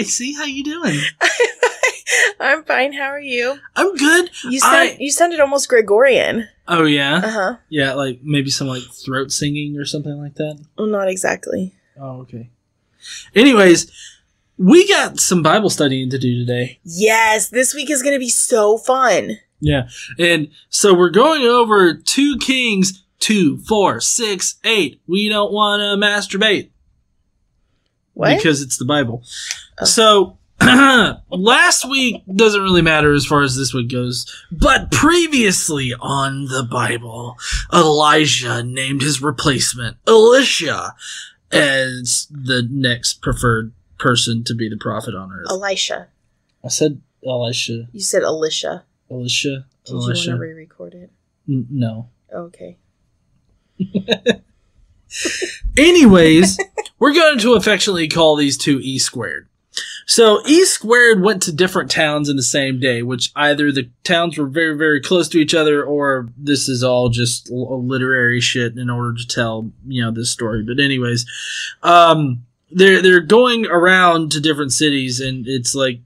Hi, see, how you doing? I'm fine. How are you? I'm good. You sounded almost Gregorian. Oh, yeah? Uh-huh. Yeah, like maybe some like throat singing or something like that? Well, not exactly. Oh, okay. Anyways, we got some Bible studying to do today. Yes, this week is going to be so fun. Yeah, and so we're going over 2 Kings 2, 4, 6, 8. We don't want to masturbate. What? Because it's the Bible. Oh. So... last week doesn't really matter as far as this week goes, but previously on the Bible, Elijah named his replacement Elisha as the next preferred person to be the prophet on earth. Elisha. I said Elisha. You said Elisha. Elisha. Did Elisha. You want to re-record it? No. Okay. Anyways, we're going to affectionately call these two E squared. So E squared went to different towns in the same day, which either the towns were very, very close to each other, or this is all just literary shit in order to tell, you know, this story. But anyways, they're going around to different cities, and it's like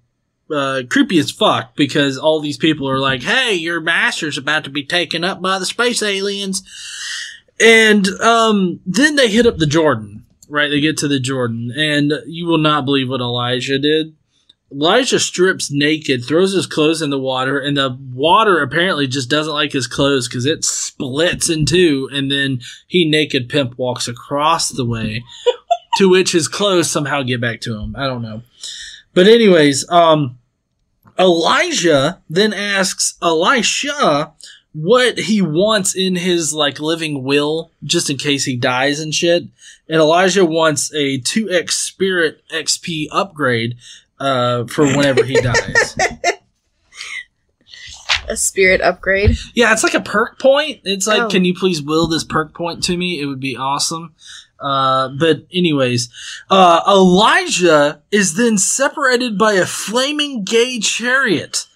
creepy as fuck because all these people are like, "Hey, your master's about to be taken up by the space aliens," and then they hit up the Jordan. Right, they get to the Jordan, and you will not believe what Elijah did. Elijah strips naked, throws his clothes in the water, and the water apparently just doesn't like his clothes because it splits in two, and then he, naked pimp, walks across the way, to which his clothes somehow get back to him. I don't know. But anyways, Elijah then asks Elisha what he wants in his, like, living will, just in case he dies and shit. And Elijah wants a 2x spirit XP upgrade for whenever he dies. A spirit upgrade? Yeah, it's like a perk point. It's like, can you please will this perk point to me? It would be awesome. But anyways, Elijah is then separated by a flaming gay chariot.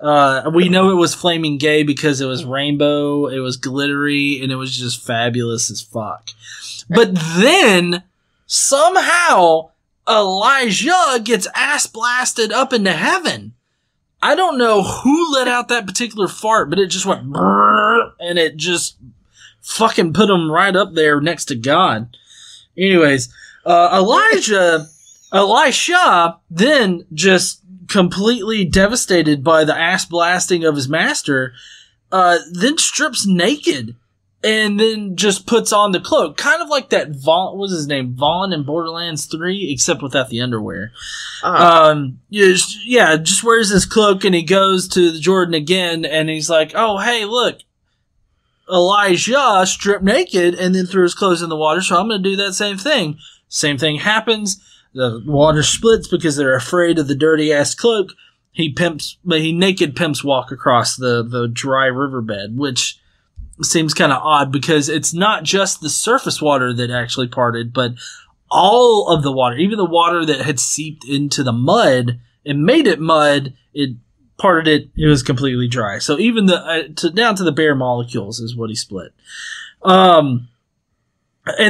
We know it was flaming gay because it was rainbow, it was glittery, and it was just fabulous as fuck. But then, somehow, Elijah gets ass blasted up into heaven. I don't know who let out that particular fart, but it just went and it just fucking put him right up there next to God. Anyways, Elisha then just completely devastated by the ass blasting of his master, then strips naked and then just puts on the cloak. Kind of like that Vaughn in Borderlands 3, except without the underwear. Yeah, just wears his cloak and he goes to the Jordan again and he's like, "Oh, hey, look, Elijah stripped naked and then threw his clothes in the water, so I'm going to do that same thing." Same thing happens. The water splits because they're afraid of the dirty-ass cloak. He naked pimps walk across the dry riverbed, which seems kind of odd because it's not just the surface water that actually parted, but all of the water, even the water that had seeped into the mud and made it mud, it parted it. It was completely dry. So even the down to the bare molecules is what he split. And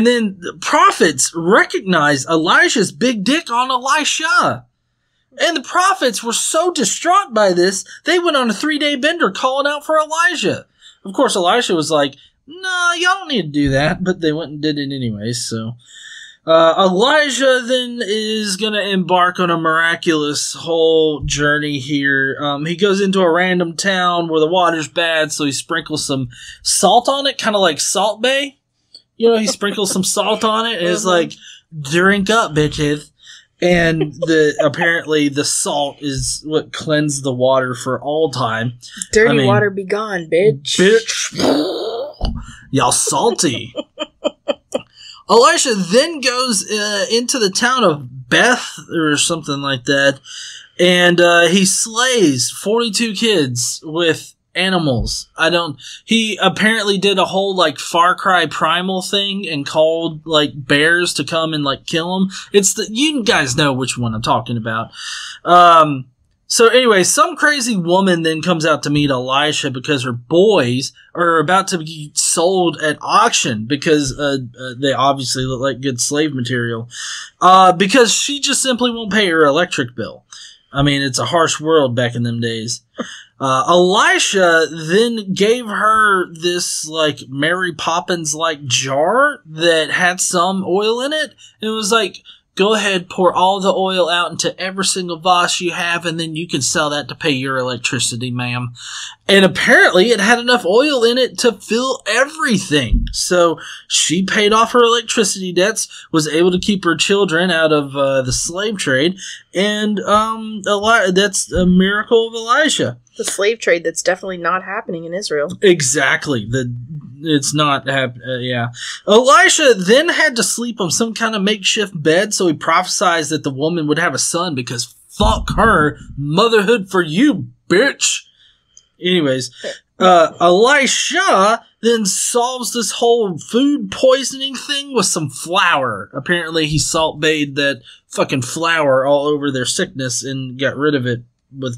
then the prophets recognized Elijah's big dick on Elisha. And the prophets were so distraught by this, they went on a 3-day bender calling out for Elijah. Of course, Elisha was like, "Nah, y'all don't need to do that." But they went and did it anyway, so... Elijah then is going to embark on a miraculous whole journey here. He goes into a random town where the water's bad, so he sprinkles some salt on it, kind of like Salt Bay. You know, he sprinkles some salt on it, and it's like, "Drink up, bitches." And apparently the salt is what cleansed the water for all time. Dirty water be gone, bitch. Bitch. Y'all salty. Elisha then goes into the town of Bethel or something like that, and he slays 42 kids with... animals. He apparently did a whole like Far Cry Primal thing and called like bears to come and like kill him. You guys know which one I'm talking about. So anyway, some crazy woman then comes out to meet Elisha because her boys are about to be sold at auction because they obviously look like good slave material, because she just simply won't pay her electric bill. I mean, it's a harsh world back in them days. Elisha then gave her this, like, Mary Poppins-like jar that had some oil in it. And it was like, go ahead, pour all the oil out into every single vase you have, and then you can sell that to pay your electricity, ma'am. And apparently it had enough oil in it to fill everything. So she paid off her electricity debts, was able to keep her children out of the slave trade, and that's a miracle of Elijah. The slave trade that's definitely not happening in Israel. Exactly. It's not happening. Yeah. Elisha then had to sleep on some kind of makeshift bed, so he prophesied that the woman would have a son because fuck her. Motherhood for you, bitch. Anyways, Elisha then solves this whole food poisoning thing with some flour. Apparently he salt bathed that fucking flour all over their sickness and got rid of it with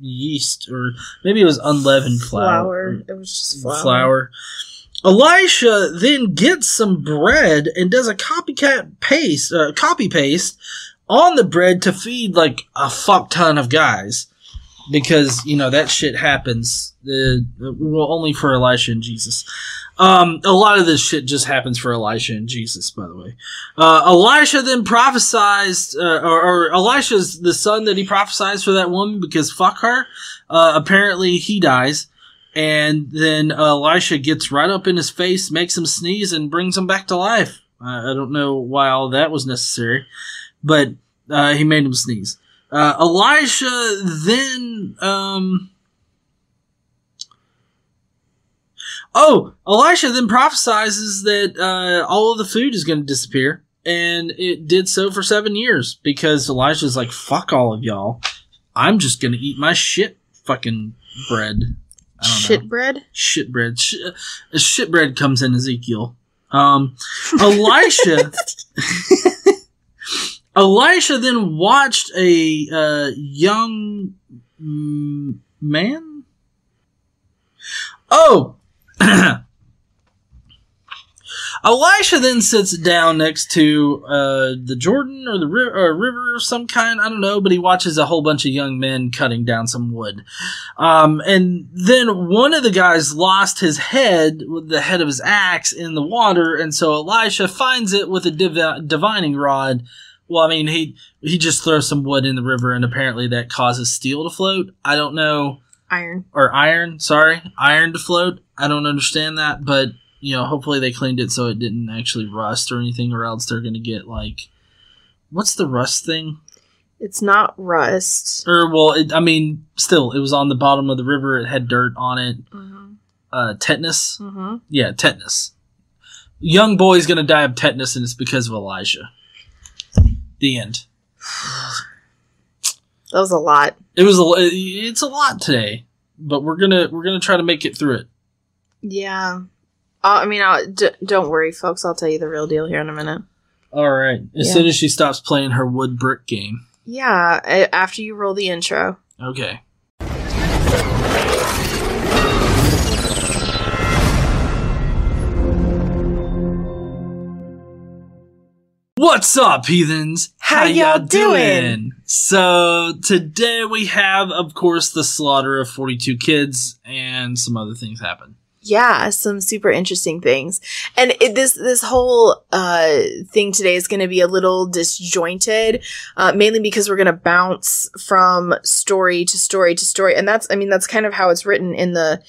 yeast, or maybe it was unleavened flour. It was just flour. Elisha then gets some bread and does a copy paste on the bread to feed like a fuck ton of guys, because you know that shit happens. Well, only for Elisha and Jesus. A lot of this shit just happens for Elisha and Jesus, by the way. Elisha then prophesies, or Elisha's the son that he prophesies for that woman because fuck her. Apparently he dies. And then Elisha gets right up in his face, makes him sneeze, and brings him back to life. I don't know why all that was necessary, but he made him sneeze. Elisha then... Elisha then prophesies that all of the food is going to disappear, and it did so for 7 years, because Elisha's like, fuck all of y'all. I'm just going to eat my shit fucking bread. Shit bread? Shit bread comes in Ezekiel. Elisha then watched a young man? Oh! Elisha then sits down next to the Jordan or the river of some kind, I don't know, but he watches a whole bunch of young men cutting down some wood. And then one of the guys lost his head, the head of his axe, in the water, and so Elisha finds it with a divining rod. Well, I mean, he just throws some wood in the river, and apparently that causes steel to float. I don't know. Iron to float. I don't understand that, but, you know, hopefully they cleaned it so it didn't actually rust or anything, or else they're going to get, like, what's the rust thing? It's not rust. Still, it was on the bottom of the river. It had dirt on it. Mm-hmm. Tetanus? Mm-hmm. Yeah, tetanus. Young boy's going to die of tetanus, and it's because of Elijah. The end. That was a lot. It's a lot today, but we're gonna try to make it through it. Yeah, don't worry, folks. I'll tell you the real deal here in a minute. All right. As soon as she stops playing her wood brick game. Yeah, after you roll the intro. Okay. What's up, heathens? How y'all doing? So today we have, of course, the slaughter of 42 kids, and some other things happen. Yeah, some super interesting things. And this whole thing today is going to be a little disjointed, mainly because we're going to bounce from story to story to story. And that's kind of how it's written in the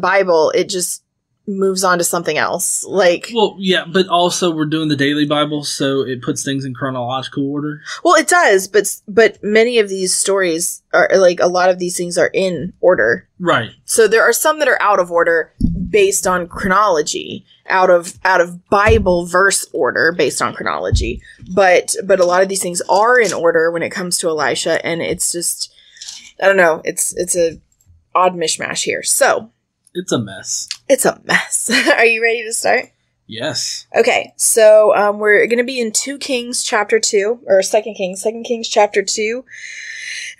Bible. It just moves on to something else. But also we're doing the daily Bible, so it puts things in chronological order. Well, it does, but many of these stories are, like, a lot of these things are in order. Right. So there are some that are out of order based on chronology, out of Bible verse order based on chronology. But a lot of these things are in order when it comes to Elisha, and it's just, I don't know, it's a odd mishmash here. So it's a mess. Are you ready to start? Yes. Okay, so we're going to be in 2 Kings chapter 2, or 2 Kings chapter 2.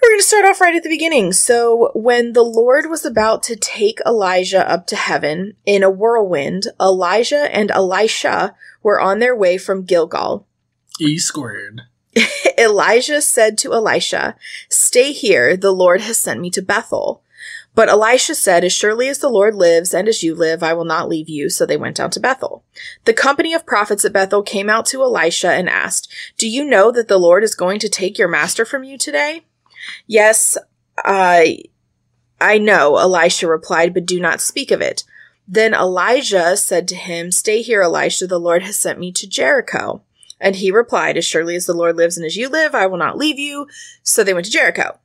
We're going to start off right at the beginning. So when the Lord was about to take Elijah up to heaven in a whirlwind, Elijah and Elisha were on their way from Gilgal. E squared. Elijah said to Elisha, "Stay here, the Lord has sent me to Bethel." But Elisha said, "As surely as the Lord lives and as you live, I will not leave you." So they went down to Bethel. The company of prophets at Bethel came out to Elisha and asked, "Do you know that the Lord is going to take your master from you today?" "Yes, I know," Elisha replied, "but do not speak of it." Then Elijah said to him, "Stay here, Elisha, the Lord has sent me to Jericho." And he replied, "As surely as the Lord lives and as you live, I will not leave you." So they went to Jericho.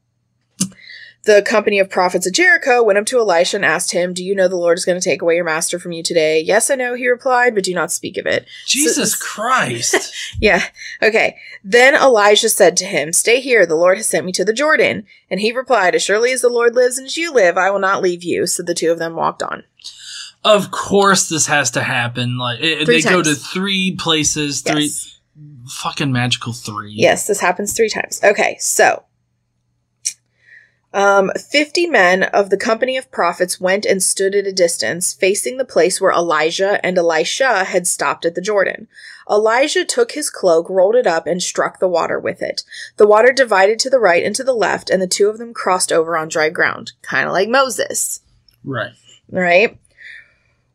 The company of prophets at Jericho went up to Elisha and asked him, "Do you know the Lord is going to take away your master from you today?" "Yes, I know," he replied, "but do not speak of it." Jesus Christ. Yeah. Okay. Then Elijah said to him, "Stay here. The Lord has sent me to the Jordan." And he replied, "As surely as the Lord lives and as you live, I will not leave you." So the two of them walked on. Of course this has to happen. Like they go to three places. Three fucking magical three. Yes, this happens three times. Okay, so... 50 men of the company of prophets went and stood at a distance, facing the place where Elijah and Elisha had stopped at the Jordan. Elijah took his cloak, rolled it up, and struck the water with it. The water divided to the right and to the left, and the two of them crossed over on dry ground. Kind of like Moses. Right. Right?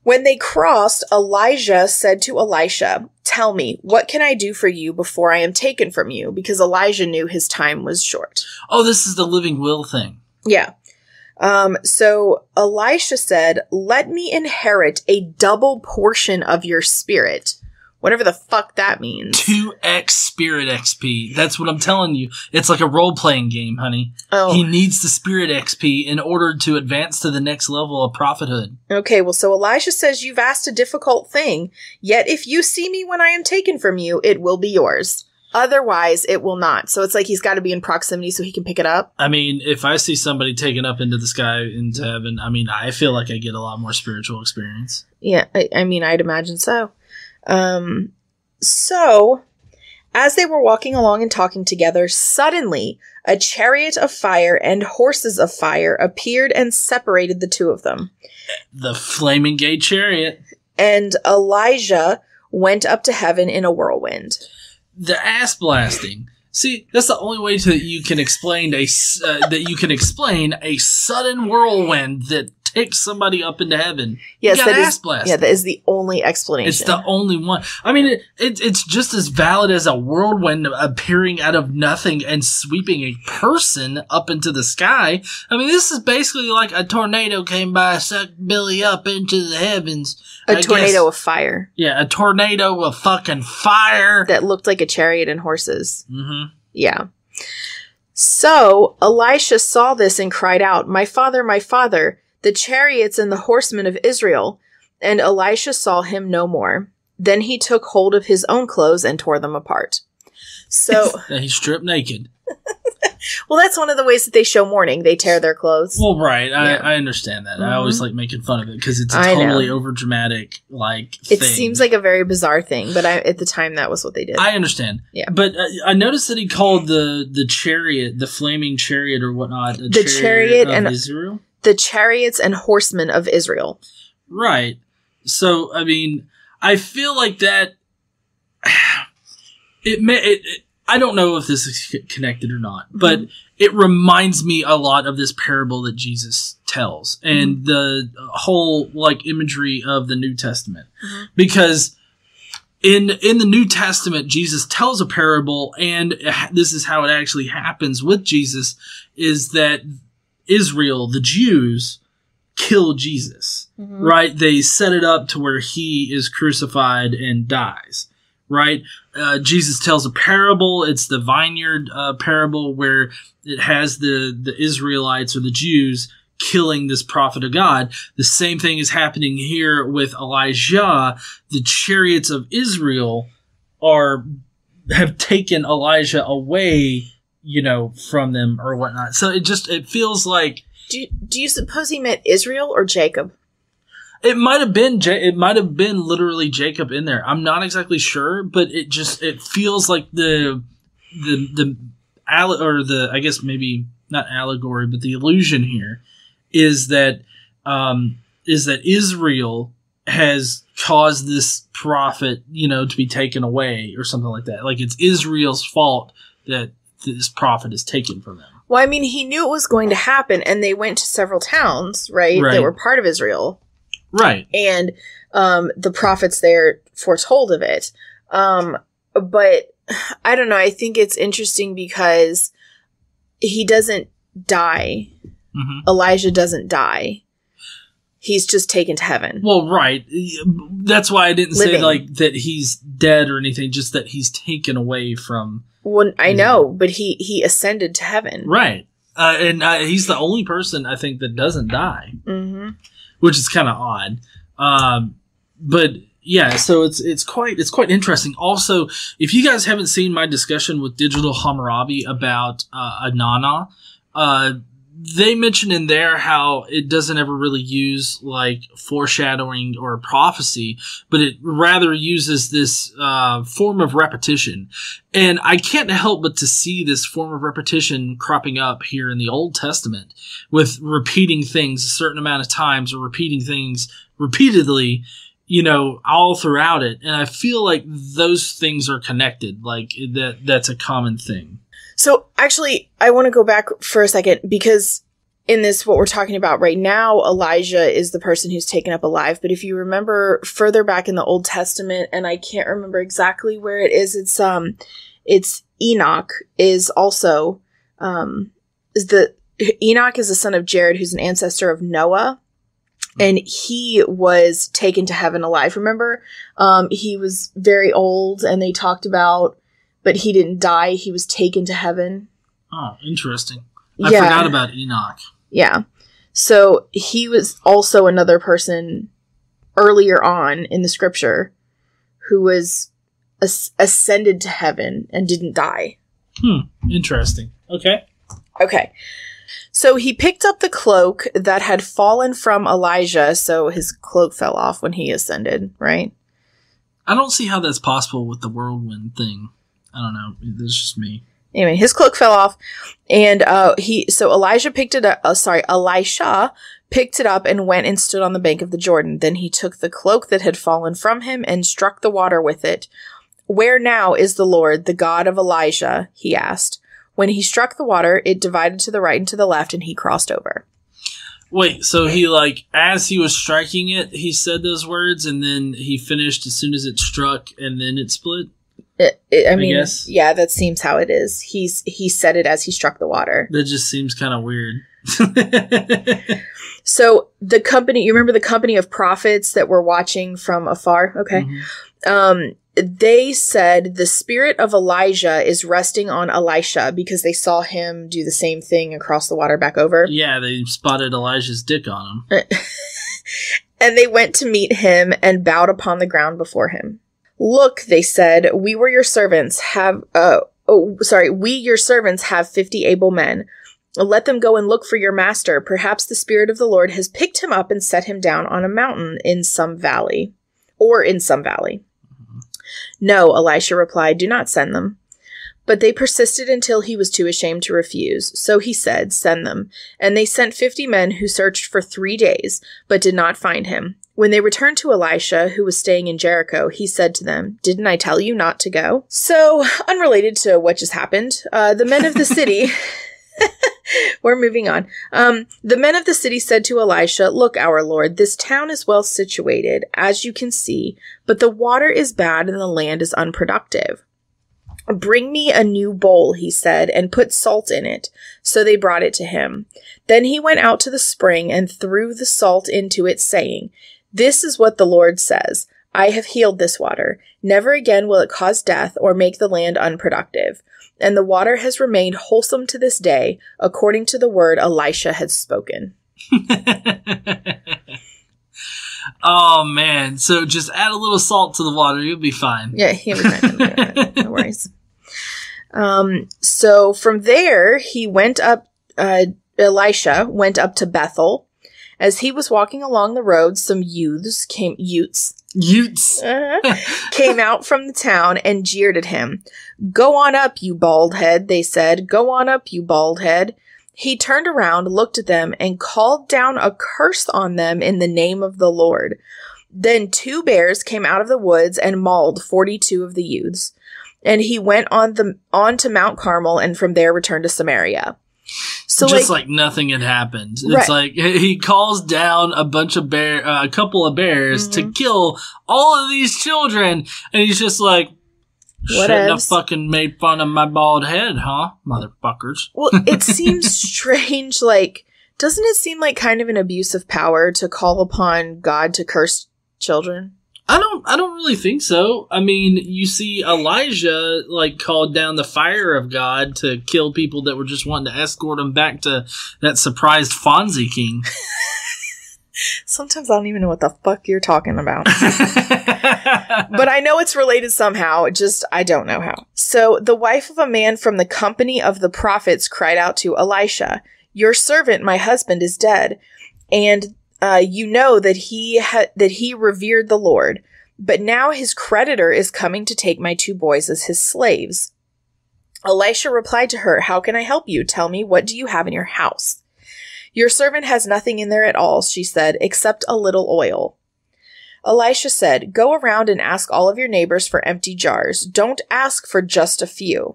When they crossed, Elijah said to Elisha, "Tell me, what can I do for you before I am taken from you?" Because Elijah knew his time was short. Oh, this is the living will thing. Yeah. So Elisha said, "Let me inherit a double portion of your spirit." Whatever the fuck that means. 2x spirit XP. That's what I'm telling you. It's like a role-playing game, honey. Oh. He needs the spirit XP in order to advance to the next level of prophethood. Okay, well, so Elisha says, "You've asked a difficult thing. Yet if you see me when I am taken from you, it will be yours. Otherwise, it will not." So it's like he's got to be in proximity so he can pick it up. I mean, if I see somebody taken up into the sky, into heaven, I mean, I feel like I get a lot more spiritual experience. Yeah, I mean, I'd imagine so. So as they were walking along and talking together, suddenly a chariot of fire and horses of fire appeared and separated the two of them. The flaming gay chariot. And Elijah went up to heaven in a whirlwind. The ass blasting. See, that's the only way that you can explain a sudden whirlwind that pick somebody up into heaven. Yes, that is, yeah, that is the only explanation. It's the only one. I mean, it's just as valid as a whirlwind appearing out of nothing and sweeping a person up into the sky. I mean, this is basically like a tornado came by, sucked Billy up into the heavens. Of fire. Yeah, a tornado of fucking fire. That looked like a chariot and horses. Mm-hmm. Yeah. So Elisha saw this and cried out, "My father, my father, the chariots and the horsemen of Israel," and Elisha saw him no more. Then he took hold of his own clothes and tore them apart. So he stripped naked. Well, that's one of the ways that they show mourning. They tear their clothes. Well, right. Yeah. I understand that. Mm-hmm. I always like making fun of it because it's a totally overdramatic thing. It seems like a very bizarre thing, but at the time, that was what they did. I understand. Yeah. But I noticed that he called the chariot, the flaming chariot or whatnot, the chariot of Israel. The chariots and horsemen of Israel. Right. So, I mean, I feel like that... I don't know if this is connected or not, but it reminds me a lot of this parable that Jesus tells and the whole imagery of the New Testament. Mm-hmm. Because in the New Testament, Jesus tells a parable, and this is how it actually happens with Jesus, is that Israel, the Jews, kill Jesus, right? They set it up to where he is crucified and dies, right? Jesus tells a parable. It's the vineyard parable where it has the Israelites or the Jews killing this prophet of God. The same thing is happening here with Elijah. The chariots of Israel have taken Elijah away from them or whatnot. So it feels like... Do you suppose he meant Israel or Jacob? It might have been literally Jacob in there. I'm not exactly sure, but it feels like the I guess maybe not allegory, but the illusion here is that Israel has caused this prophet, to be taken away or something like that. Like it's Israel's fault that this prophet is taken from them. Well, I mean, he knew it was going to happen, and they went to several towns, right? That were part of Israel. Right. And the prophets there foretold of it. But I don't know. I think it's interesting because he doesn't die. Mm-hmm. Elijah doesn't die. He's just taken to heaven. Well, right. That's why I didn't say that he's dead or anything, just that he's taken away from... Well, I know, but he ascended to heaven. Right. And he's the only person, I think, that doesn't die. Mm-hmm. Which is kind of odd. But yeah, so it's quite interesting. Also, if you guys haven't seen my discussion with Digital Hammurabi about Inanna, they mention in there how it doesn't ever really use like foreshadowing or prophecy, but it rather uses this form of repetition. And I can't help but to see this form of repetition cropping up here in the Old Testament with repeating things a certain amount of times or repeating things repeatedly, all throughout it. And I feel like those things are connected, like that's a common thing. So, actually, I want to go back for a second, because in this, what we're talking about right now, Elijah is the person who's taken up alive. But if you remember further back in the Old Testament, and I can't remember exactly where it is, it's Enoch is also, Enoch is the son of Jared, who's an ancestor of Noah. And he was taken to heaven alive. Remember, he was very old, and they talked about... But he didn't die. He was taken to heaven. Oh, interesting. I forgot about Enoch. Yeah. So he was also another person earlier on in the scripture who was ascended to heaven and didn't die. Interesting. Okay. So he picked up the cloak that had fallen from Elijah. So his cloak fell off when he ascended, right? I don't see how that's possible with the whirlwind thing. I don't know. This is just me. Anyway, his cloak fell off, and Elisha picked it up and went and stood on the bank of the Jordan. Then he took the cloak that had fallen from him and struck the water with it. "Where now is the Lord, the God of Elijah?" he asked. When he struck the water, it divided to the right and to the left, and he crossed over. Wait, so he, as he was striking it, he said those words, and then he finished as soon as it struck, and then it split? I mean, that seems how it is. He said it as he struck the water. That just seems kind of weird. So you remember the company of prophets that were watching from afar? Okay. Mm-hmm. They said the spirit of Elijah is resting on Elisha because they saw him do the same thing across the water back over. Yeah, they spotted Elijah's dick on him. And they went to meet him and bowed upon the ground before him. "Look," they said, "we were your servants. We your servants have 50 able men. Let them go and look for your master. Perhaps the Spirit of the Lord has picked him up and set him down on a mountain in some valley. Mm-hmm. "No," Elisha replied, "do not send them." But they persisted until he was too ashamed to refuse. So he said, "Send them." And they sent 50 men who searched for 3 days, but did not find him. When they returned to Elisha, who was staying in Jericho, he said to them, "Didn't I tell you not to go?" So, unrelated to what just happened, the men of the city... We're moving on. The men of the city said to Elisha, "Look, our Lord, this town is well situated, as you can see, but the water is bad and the land is unproductive. Bring me a new bowl," he said, "and put salt in it." So they brought it to him. Then he went out to the spring and threw the salt into it, saying, "This is what the Lord says. I have healed this water. Never again will it cause death or make the land unproductive." And the water has remained wholesome to this day, according to the word Elisha had spoken. Oh, man. So just add a little salt to the water. You'll be fine. Yeah, he'll be fine. No worries. So from there, Elisha went up to Bethel. As he was walking along the road, some youths came out from the town and jeered at him. "Go on up, you bald head," they said. "Go on up, you bald head." He turned around, looked at them, and called down a curse on them in the name of the Lord. Then two bears came out of the woods and mauled 42 of the youths. And he went on to Mount Carmel and from there returned to Samaria. So just like nothing had happened. Right. It's like he calls down a couple of bears mm-hmm. to kill all of these children, and he's just like, "Shouldn't have fucking made fun of my bald head, huh, motherfuckers?" Well, it seems strange. Like, doesn't it seem like kind of an abuse of power to call upon God to curse children? I don't really think so. I mean, you see Elijah, like, called down the fire of God to kill people that were just wanting to escort him back to that surprised Fonzie king. Sometimes I don't even know what the fuck you're talking about. But I know it's related somehow, just I don't know how. So the wife of a man from the company of the prophets cried out to Elisha, "Your servant, my husband, is dead, and you know that he revered the Lord, but now his creditor is coming to take my two boys as his slaves." Elisha replied to her, "How can I help you? Tell me, what do you have in your house?" "Your servant has nothing in there at all," she said, "except a little oil." Elisha said, "Go around and ask all of your neighbors for empty jars. Don't ask for just a few.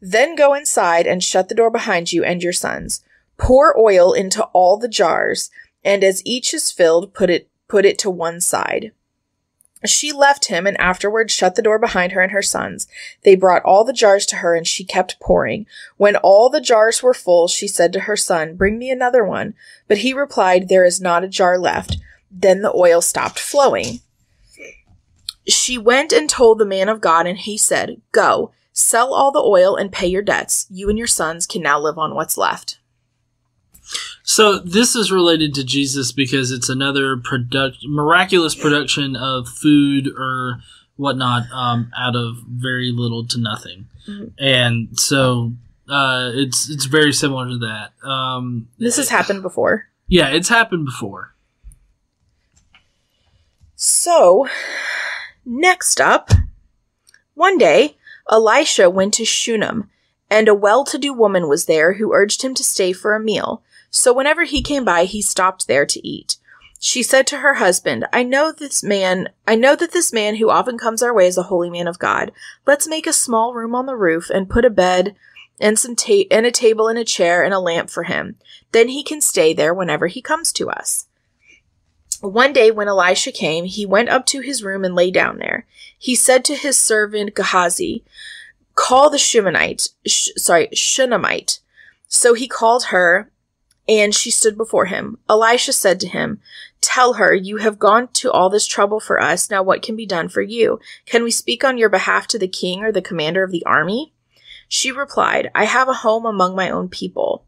Then go inside and shut the door behind you and your sons. Pour oil into all the jars, and as each is filled, put it to one side." She left him and afterward shut the door behind her and her sons. They brought all the jars to her and she kept pouring. When all the jars were full, she said to her son, "Bring me another one." But he replied, "There is not a jar left." Then the oil stopped flowing. She went and told the man of God and he said, "Go, sell all the oil and pay your debts. You and your sons can now live on what's left." So this is related to Jesus because it's another miraculous production of food or whatnot out of very little to nothing. Mm-hmm. And so it's very similar to that. This has happened before. Yeah, it's happened before. So next up, one day, Elisha went to Shunem, and a well-to-do woman was there who urged him to stay for a meal. So whenever he came by, he stopped there to eat. She said to her husband, I know that this man who often comes our way is a holy man of God. Let's make a small room on the roof and put a bed and a table and a chair and a lamp for him. Then he can stay there whenever he comes to us. One day when Elisha came, he went up to his room and lay down there. He said to his servant Gehazi, "Call the Shunammite. So he called her, and she stood before him. Elisha said to him, "Tell her, you have gone to all this trouble for us. Now what can be done for you? Can we speak on your behalf to the king or the commander of the army?" She replied, "I have a home among my own people."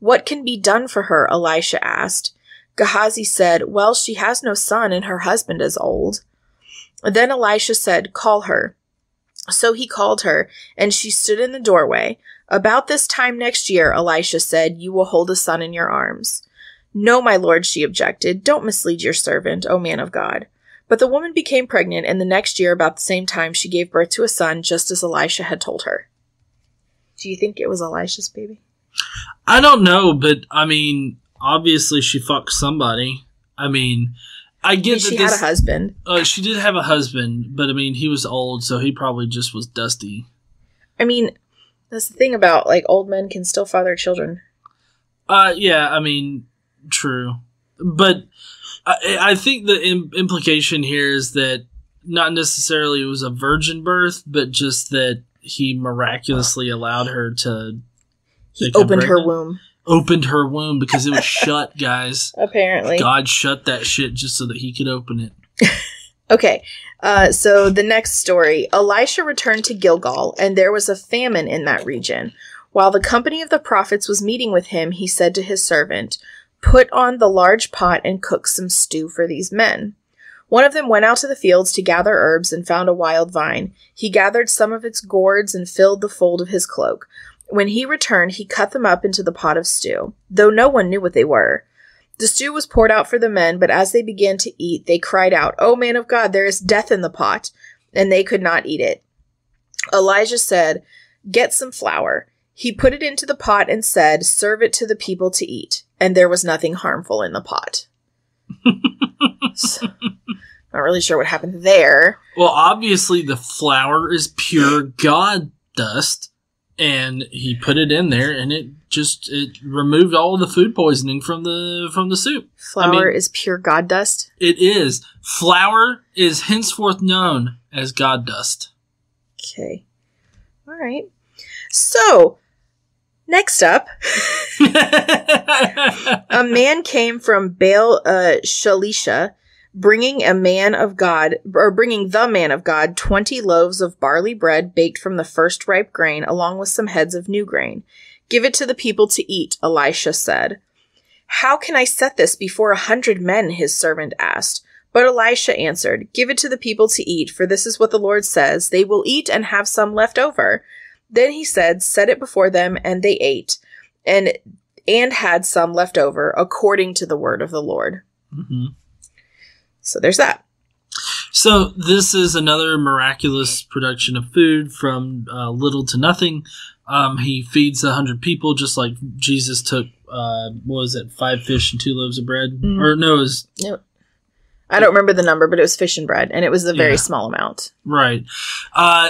"What can be done for her?" Elisha asked. Gehazi said, "Well, she has no son and her husband is old." Then Elisha said, "Call her." So he called her, and she stood in the doorway. "About this time next year," Elisha said, "you will hold a son in your arms." "No, my lord," she objected. "Don't mislead your servant, O man of God." But the woman became pregnant, and the next year, about the same time, she gave birth to a son, just as Elisha had told her. Do you think it was Elisha's baby? I don't know, but, I mean, obviously she fucked somebody. I mean, she had a husband. She did have a husband, but, I mean, he was old, so he probably just was dusty. I mean, that's the thing about, like, old men can still father children. Yeah, I mean, true. But I think the implication here is that not necessarily it was a virgin birth, but just that he miraculously allowed her to... He opened her womb. Opened her womb because it was shut, guys. Apparently. God shut that shit just so that he could open it. Okay. So the next story, Elisha returned to Gilgal, and there was a famine in that region. While the company of the prophets was meeting with him, he said to his servant, "Put on the large pot and cook some stew for these men." One of them went out to the fields to gather herbs and found a wild vine. He gathered some of its gourds and filled the fold of his cloak. When he returned, he cut them up into the pot of stew, though no one knew what they were. The stew was poured out for the men, but as they began to eat, they cried out, "O man of God, there is death in the pot," and they could not eat it. Elijah said, "Get some flour." He put it into the pot and said, "Serve it to the people to eat." And there was nothing harmful in the pot. So, not really sure what happened there. Well, obviously the flour is pure God dust. And he put it in there, and it removed all of the food poisoning from the soup. Flour is pure God dust? It is. Flour is henceforth known as God dust. Okay. All right. So, next up, a man came from Baal Shalisha, bringing the man of God 20 loaves of barley bread baked from the first ripe grain, along with some heads of new grain. "Give it to the people to eat," Elisha said. "How can I set this before 100 men, his servant asked. But Elisha answered, "Give it to the people to eat, for this is what the Lord says. They will eat and have some left over." Then he said, "Set it before them," and they ate, and had some left over, according to the word of the Lord. Mm-hmm. So there's that. So this is another miraculous production of food from little to nothing. He feeds 100 people, just like Jesus took, 5 fish and 2 loaves of bread? Mm. Or no, it was... Nope. I don't remember the number, but it was fish and bread, and it was a very small amount. Right.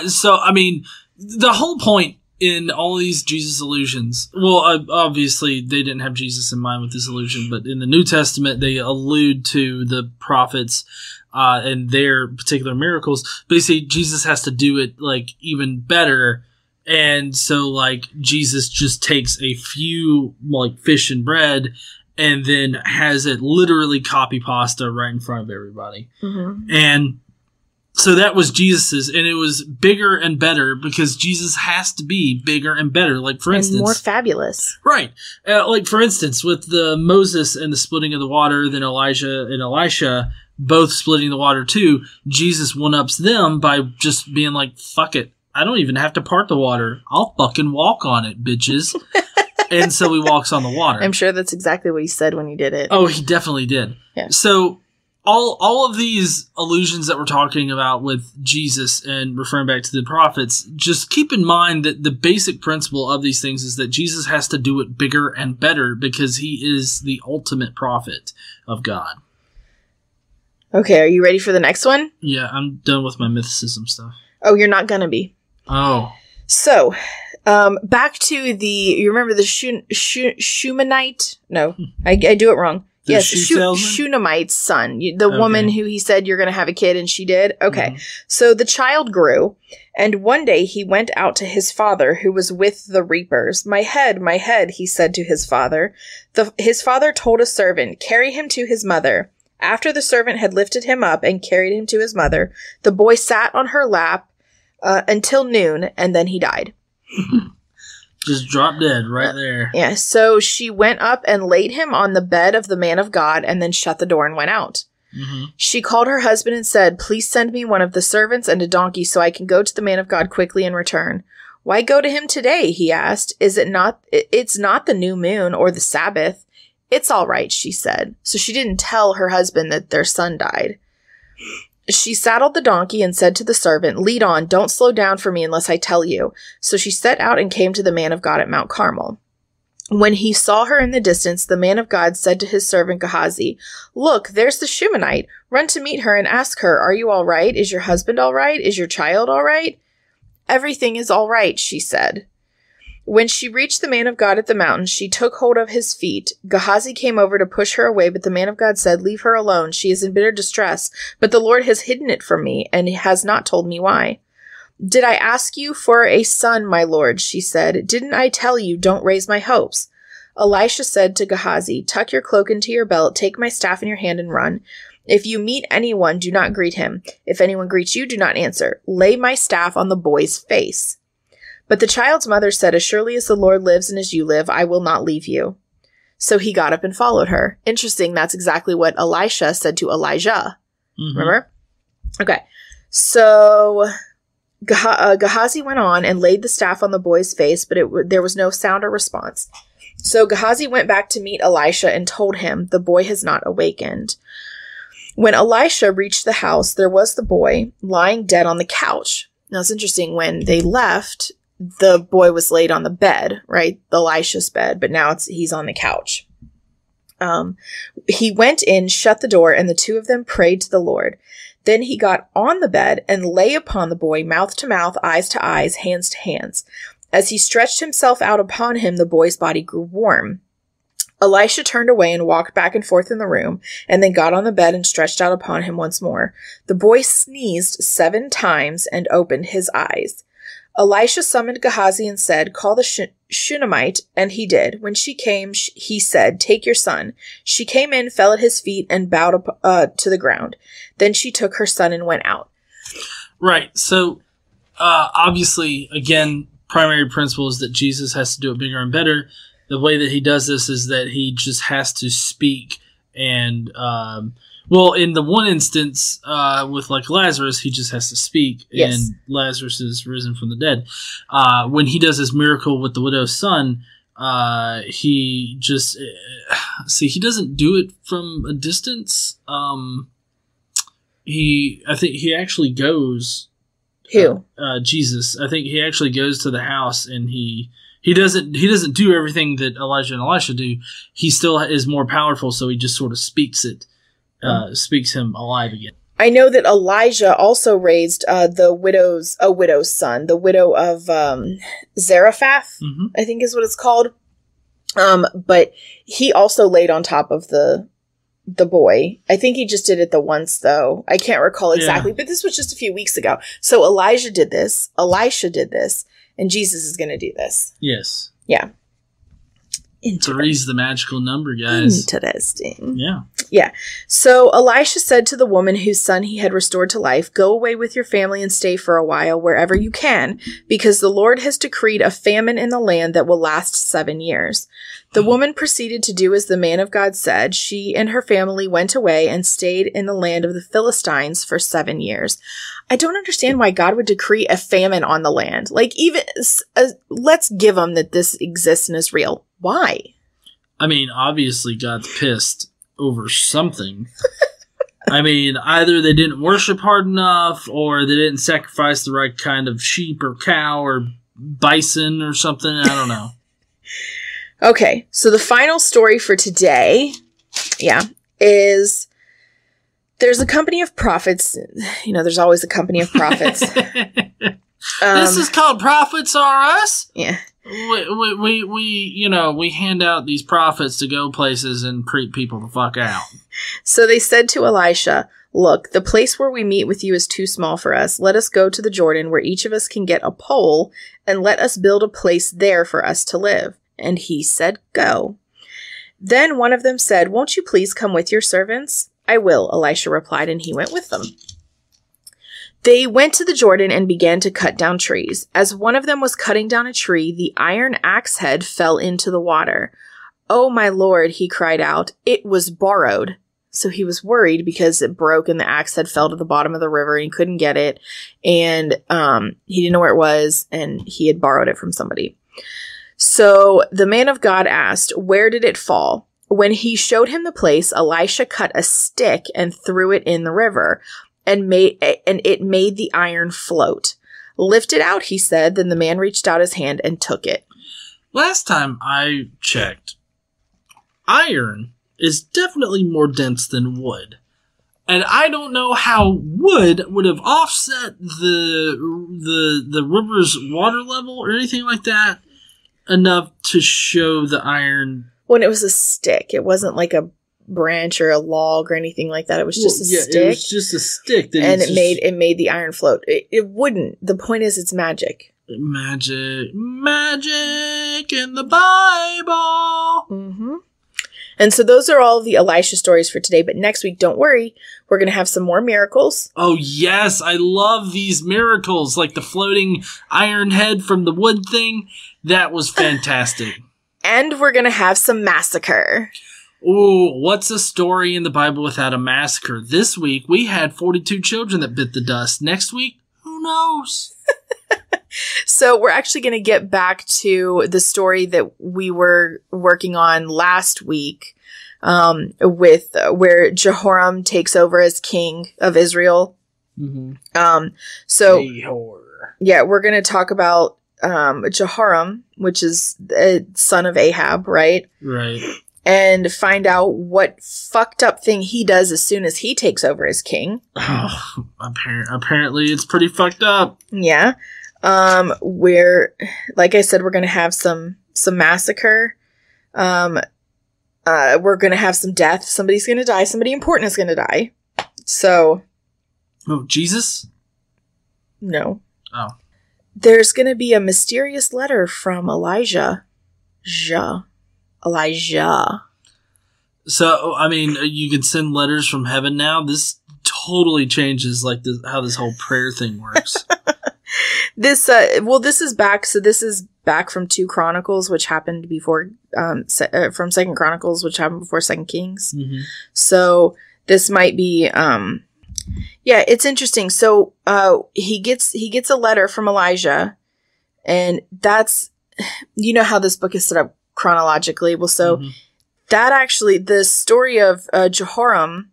So, I mean, the whole point in all these Jesus allusions... Well, obviously, they didn't have Jesus in mind with this allusion, but in the New Testament, they allude to the prophets and their particular miracles. Basically, Jesus has to do it, even better. And so, Jesus just takes a few, fish and bread and then has it literally copy pasta right in front of everybody. Mm-hmm. And... so that was Jesus's, and it was bigger and better because Jesus has to be bigger and better. For instance, more fabulous, right? For instance, with the Moses and the splitting of the water, then Elijah and Elisha both splitting the water too. Jesus one-ups them by just being like, "Fuck it, I don't even have to part the water. I'll fucking walk on it, bitches." And so he walks on the water. I'm sure that's exactly what he said when he did it. Oh, he definitely did. Yeah. So. All of these allusions that we're talking about with Jesus and referring back to the prophets, just keep in mind that the basic principle of these things is that Jesus has to do it bigger and better because he is the ultimate prophet of God. Okay, are you ready for the next one? Yeah, I'm done with my mythicism stuff. Oh, you're not going to be. Oh. So, back to you remember the Shunammite? No, I do it wrong. Yes, Shunammite's son, woman who he said, "You're going to have a kid," and she did. Okay. Mm-hmm. So the child grew, and one day he went out to his father, who was with the reapers. My head," he said to his father. His father told a servant, "Carry him to his mother." After the servant had lifted him up and carried him to his mother, the boy sat on her lap until noon, and then he died. Just dropped dead right there. Yeah, so she went up and laid him on the bed of the man of God and then shut the door and went out. Mm-hmm. She called her husband and said, "Please send me one of the servants and a donkey so I can go to the man of God quickly and return." "Why go to him today?" he asked. It's not the new moon or the Sabbath." "It's all right," she said. So she didn't tell her husband that their son died. She saddled the donkey and said to the servant, "Lead on, don't slow down for me unless I tell you." So she set out and came to the man of God at Mount Carmel. When he saw her in the distance, the man of God said to his servant Gehazi, "Look, there's the Shunammite. Run to meet her and ask her, 'Are you all right? Is your husband all right? Is your child all right?'" "Everything is all right," she said. When she reached the man of God at the mountain, she took hold of his feet. Gehazi came over to push her away, but the man of God said, "Leave her alone. She is in bitter distress, but the Lord has hidden it from me and has not told me why." "Did I ask you for a son, my lord?" she said. "Didn't I tell you, don't raise my hopes?" Elisha said to Gehazi, "Tuck your cloak into your belt, take my staff in your hand, and run. If you meet anyone, do not greet him. If anyone greets you, do not answer. Lay my staff on the boy's face." But the child's mother said, "As surely as the Lord lives and as you live, I will not leave you." So he got up and followed her. Interesting. That's exactly what Elisha said to Elijah. Mm-hmm. Remember? Okay. So Gehazi went on and laid the staff on the boy's face, but there was no sound or response. So Gehazi went back to meet Elisha and told him, "The boy has not awakened." When Elisha reached the house, there was the boy lying dead on the couch. Now, it's interesting, when they left, the boy was laid on the bed, right? Elisha's bed, but now he's on the couch. He went in, shut the door, and the two of them prayed to the Lord. Then he got on the bed and lay upon the boy, mouth to mouth, eyes to eyes, hands to hands. As he stretched himself out upon him, the boy's body grew warm. Elisha turned away and walked back and forth in the room, and then got on the bed and stretched out upon him once more. The boy sneezed 7 times and opened his eyes. Elisha summoned Gehazi and said, "Call the Shunammite," and he did. When she came, he said, "Take your son." She came in, fell at his feet, and bowed up, to the ground. Then she took her son and went out. Right. So, obviously, again, primary principle is that Jesus has to do it bigger and better. The way that he does this is that he just has to speak and, well, in the one instance with like Lazarus, he just has to speak, yes, and Lazarus is risen from the dead. When he does his miracle with the widow's son, he just he doesn't do it from a distance. I think he actually goes. Who? Jesus. I think he actually goes to the house, and he doesn't do everything that Elijah and Elisha do. He still is more powerful, so he just sort of speaks it. Speaks him alive again. I know that Elijah also raised a widow's son, the widow of Zarephath, mm-hmm, I think is what it's called. But he also laid on top of the boy. I think he just did it the once, though. I can't recall exactly, yeah, but this was just a few weeks ago. So Elijah did this, Elisha did this, and Jesus is going to do this. Yes. Yeah. Three's the magical number, guys. Interesting. Yeah. Yeah. So Elisha said to the woman whose son he had restored to life, "Go away with your family and stay for a while wherever you can, because the Lord has decreed a famine in the land that will last 7 years. The woman proceeded to do as the man of God said. She and her family went away and stayed in the land of the Philistines for 7 years. I don't understand why God would decree a famine on the land. Like, even let's give them that this exists and is real. Why? I mean, obviously God's pissed over something. I mean, either they didn't worship hard enough, or they didn't sacrifice the right kind of sheep or cow or bison or something. I don't know. Okay, so the final story for today, is there's a company of prophets. You know, there's always a company of prophets. This is called Prophets Are Us? Yeah. We hand out these prophets to go places and creep people the fuck out. So they said to Elisha, "Look, the place where we meet with you is too small for us. Let us go to the Jordan, where each of us can get a pole, and let us build a place there for us to live." And he said, "Go." Then one of them said, "Won't you please come with your servants?" "I will," Elisha replied, and he went with them. They went to the Jordan and began to cut down trees. As one of them was cutting down a tree, the iron axe head fell into the water. "Oh, my Lord," he cried out, "it was borrowed." So he was worried because it broke and the axe head fell to the bottom of the river and he couldn't get it. And he didn't know where it was, and he had borrowed it from somebody. So the man of God asked, "Where did it fall?" When he showed him the place, Elisha cut a stick and threw it in the river, and it made the iron float. "Lift it out," he said. Then the man reached out his hand and took it. Last time I checked, iron is definitely more dense than wood. And I don't know how wood would have offset the river's water level or anything like that enough to show the iron. When it was a stick, it wasn't like a branch or a log or anything like that. It was just a stick. It was just a stick, and it made the iron float. It wouldn't. The point is, it's magic. Magic in the Bible. Mm-hmm. And so those are all the Elisha stories for today. But next week, don't worry, we're going to have some more miracles. Oh, yes. I love these miracles, like the floating iron head from the wood thing. That was fantastic. And we're going to have some massacre. Ooh, what's a story in the Bible without a massacre? This week, we had 42 children that bit the dust. Next week, who knows? So we're actually going to get back to the story that we were working on last week, with where Jehoram takes over as king of Israel. Mm-hmm. So we're going to talk about Jehoram, which is the son of Ahab, right? Right. And find out what fucked up thing he does as soon as he takes over as king. Oh, apparently it's pretty fucked up. Yeah. We're, like I said, we're going to have some massacre. We're going to have some death. Somebody's going to die. Somebody important is going to die. So. Oh, Jesus? No. Oh. There's going to be a mysterious letter from Elijah. So, I mean, you can send letters from heaven now. This totally changes how this whole prayer thing works. This is back from 2 Chronicles, which happened before, from 2 Chronicles, which happened before 2 Kings. Mm-hmm. So this might be, yeah, it's interesting. So, he gets a letter from Elijah, and that's, you know how this book is set up chronologically. Well, so mm-hmm. that actually, the story of Jehoram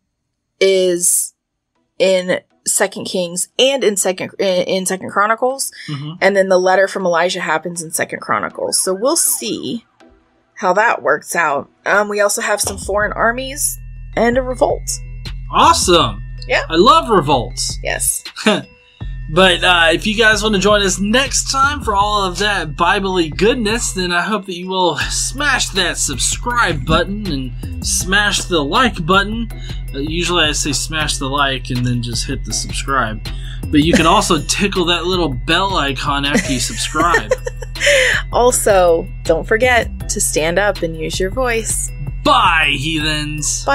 is in 2 Kings and in 2 Chronicles, mm-hmm. and then the letter from Elijah happens in 2 Chronicles. So we'll see how that works out. We also have some foreign armies and a revolt. Awesome. Yeah. I love revolts. Yes. But if you guys want to join us next time for all of that Bible-y goodness, then I hope that you will smash that subscribe button and smash the like button. Usually I say smash the like and then just hit the subscribe. But you can also tickle that little bell icon after you subscribe. Also, don't forget to stand up and use your voice. Bye, heathens. Bye.